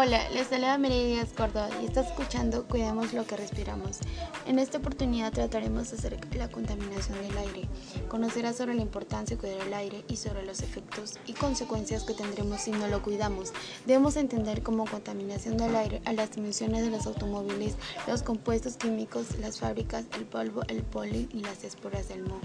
Hola, les saluda María Díaz Córdoba y está escuchando Cuidemos lo que Respiramos. En esta oportunidad trataremos acerca de la contaminación del aire. Conocerá sobre la importancia de cuidar el aire y sobre los efectos y consecuencias que tendremos si no lo cuidamos. Debemos entender como contaminación del aire a las emisiones de los automóviles, los compuestos químicos, las fábricas, el polvo, el polen y las esporas del moho.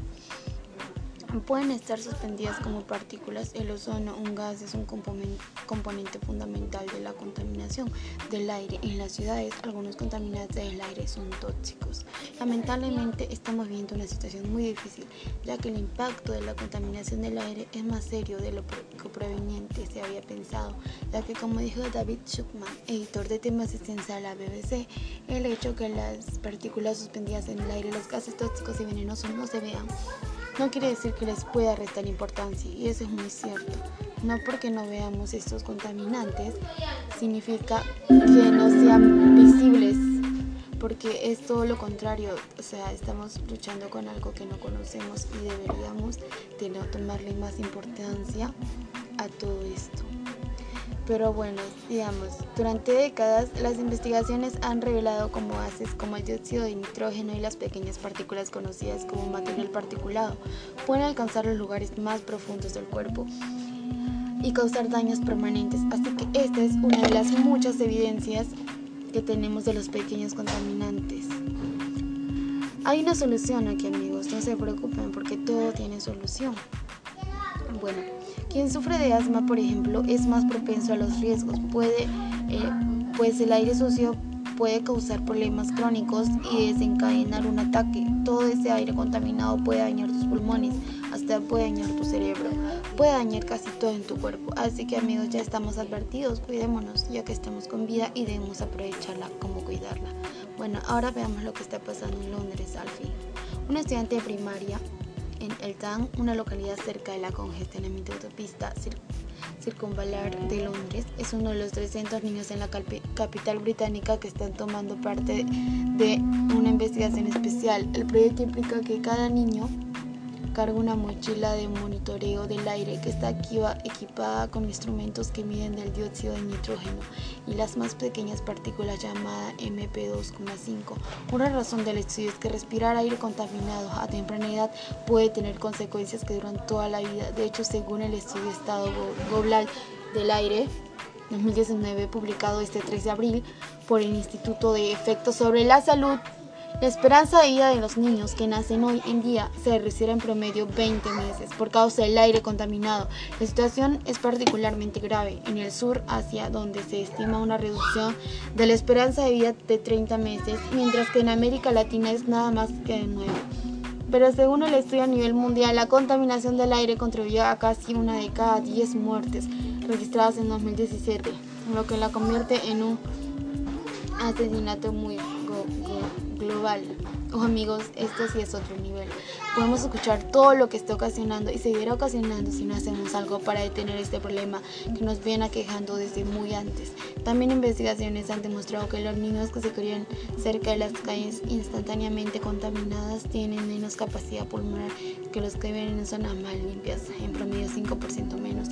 Pueden estar suspendidas como partículas. El ozono, un gas, es un componente fundamental de la contaminación del aire. En las ciudades, algunos contaminantes del aire son tóxicos. Lamentablemente, estamos viviendo una situación muy difícil, ya que el impacto de la contaminación del aire es más serio de lo que proveniente se había pensado, ya que, como dijo David Shukman, editor de temas esencial a la BBC, el hecho que las partículas suspendidas en el aire, los gases tóxicos y venenosos no se vean, no quiere decir que les pueda restar importancia, y eso es muy cierto. No porque no veamos estos contaminantes significa que no sean visibles, porque es todo lo contrario. O sea, estamos luchando con algo que no conocemos y deberíamos de no tomarle más importancia a todo esto. Pero bueno, digamos, durante décadas las investigaciones han revelado cómo gases como el dióxido de nitrógeno y las pequeñas partículas conocidas como material particulado pueden alcanzar los lugares más profundos del cuerpo y causar daños permanentes. Así que esta es una de las muchas evidencias que tenemos de los pequeños contaminantes. Hay una solución aquí, amigos, no se preocupen porque todo tiene solución. Bueno, quien sufre de asma, por ejemplo, es más propenso a los riesgos, pues el aire sucio puede causar problemas crónicos y desencadenar un ataque. Todo ese aire contaminado puede dañar tus pulmones, hasta puede dañar tu cerebro, puede dañar casi todo en tu cuerpo. Así que, amigos, ya estamos advertidos, cuidémonos ya que estamos con vida y debemos aprovecharla como cuidarla. Bueno, ahora veamos lo que está pasando en Londres, Alfie. Un estudiante de primaria en Eltham, una localidad cerca de la congestionamiento de autopista circunvalar de Londres, es uno de los 300 niños en la capital británica que están tomando parte de una investigación especial. El proyecto implica que cada niño carga una mochila de monitoreo del aire que está equipada con instrumentos que miden el dióxido de nitrógeno y las más pequeñas partículas llamada MP2.5. Una razón del estudio es que respirar aire contaminado a temprana edad puede tener consecuencias que duran toda la vida. De hecho, según el estudio Estado Global del Aire 2019, publicado este 3 de abril por el Instituto de Efectos sobre la Salud, la esperanza de vida de los niños que nacen hoy en día se reducirá en promedio 20 meses por causa del aire contaminado. La situación es particularmente grave en el sur Asia, donde se estima una reducción de la esperanza de vida de 30 meses, mientras que en América Latina es nada más que de 9. Pero según el estudio a nivel mundial, la contaminación del aire contribuyó a casi una de cada 10 muertes registradas en 2017, lo que la convierte en un asesinato muy global. Oh, amigos, esto sí es otro nivel. Podemos escuchar todo lo que está ocasionando y seguirá ocasionando si no hacemos algo para detener este problema que nos viene aquejando desde muy antes. También investigaciones han demostrado que los niños que se crían cerca de las calles instantáneamente contaminadas tienen menos capacidad pulmonar que los que viven en zonas más limpias, en promedio 5% menos.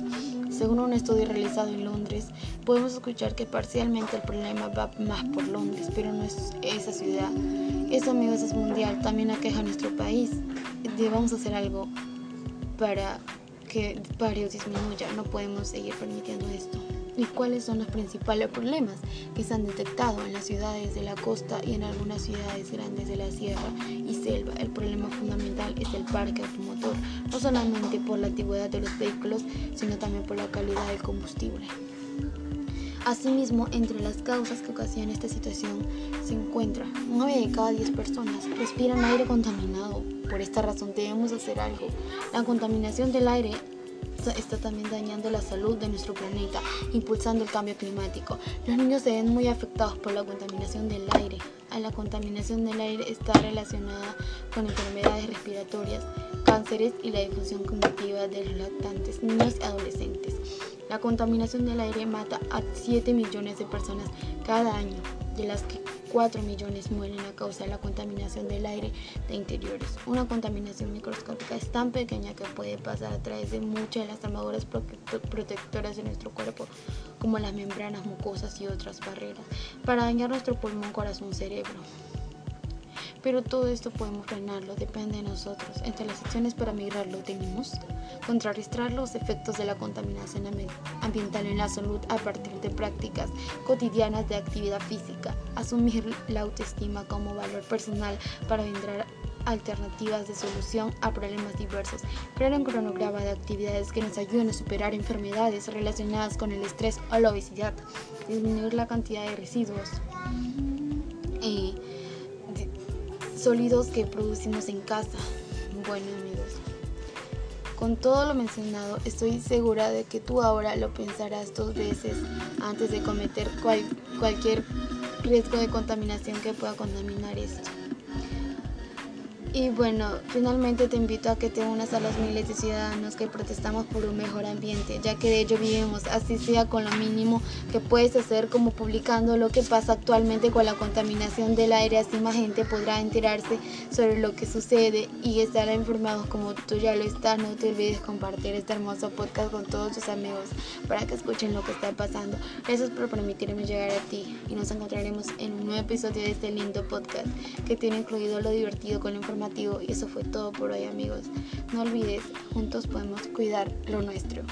Según un estudio realizado en Londres, podemos escuchar que parcialmente el problema va más por Londres, pero no es esa ciudad. Eso, amigos, es mundial, también aqueja a nuestro país. Debemos hacer algo para que el paro disminuya, no podemos seguir permitiendo esto. ¿Y cuáles son los principales problemas que se han detectado en las ciudades de la costa y en algunas ciudades grandes de la sierra y selva? El problema fundamental es el parque automotor, no solamente por la antigüedad de los vehículos, sino también por la calidad del combustible. Asimismo, entre las causas que ocasionan esta situación se encuentra 9 de cada 10 personas respiran aire contaminado. Por esta razón debemos hacer algo. La contaminación del aire está también dañando la salud de nuestro planeta, impulsando el cambio climático. Los niños se ven muy afectados por la contaminación del aire. A la contaminación del aire está relacionada con enfermedades respiratorias, cánceres y la difusión cognitiva de los lactantes, niños y adolescentes. La contaminación del aire mata a 7 millones de personas cada año. de las que 4 millones mueren a causa de la contaminación del aire de interiores. Una contaminación microscópica es tan pequeña que puede pasar a través de muchas de las armaduras protectoras de nuestro cuerpo, como las membranas mucosas y otras barreras, para dañar nuestro pulmón, corazón, cerebro. Pero todo esto podemos frenarlo, depende de nosotros. Entre las acciones para mitigarlo tenemos contrarrestar los efectos de la contaminación ambiental en la salud a partir de prácticas cotidianas de actividad física, asumir la autoestima como valor personal para brindar alternativas de solución a problemas diversos, crear un cronograma de actividades que nos ayuden a superar enfermedades relacionadas con el estrés o la obesidad, disminuir la cantidad de residuos sólidos que producimos en casa. Bueno amigos, con todo lo mencionado estoy segura de que tú ahora lo pensarás 2 veces antes de cometer cualquier riesgo de contaminación que pueda contaminar esto. Y bueno, finalmente te invito a que te unas a los miles de ciudadanos que protestamos por un mejor ambiente, ya que de ello vivimos, así sea con lo mínimo que puedes hacer, como publicando lo que pasa actualmente con la contaminación del aire, así más gente podrá enterarse sobre lo que sucede y estar informados como tú ya lo estás. No te olvides compartir este hermoso podcast con todos tus amigos para que escuchen lo que está pasando. Gracias por permitirme llegar a ti y nos encontraremos en un nuevo episodio de este lindo podcast que tiene incluido lo divertido con la información. Y eso fue todo por hoy amigos, no olvides, juntos podemos cuidar lo nuestro.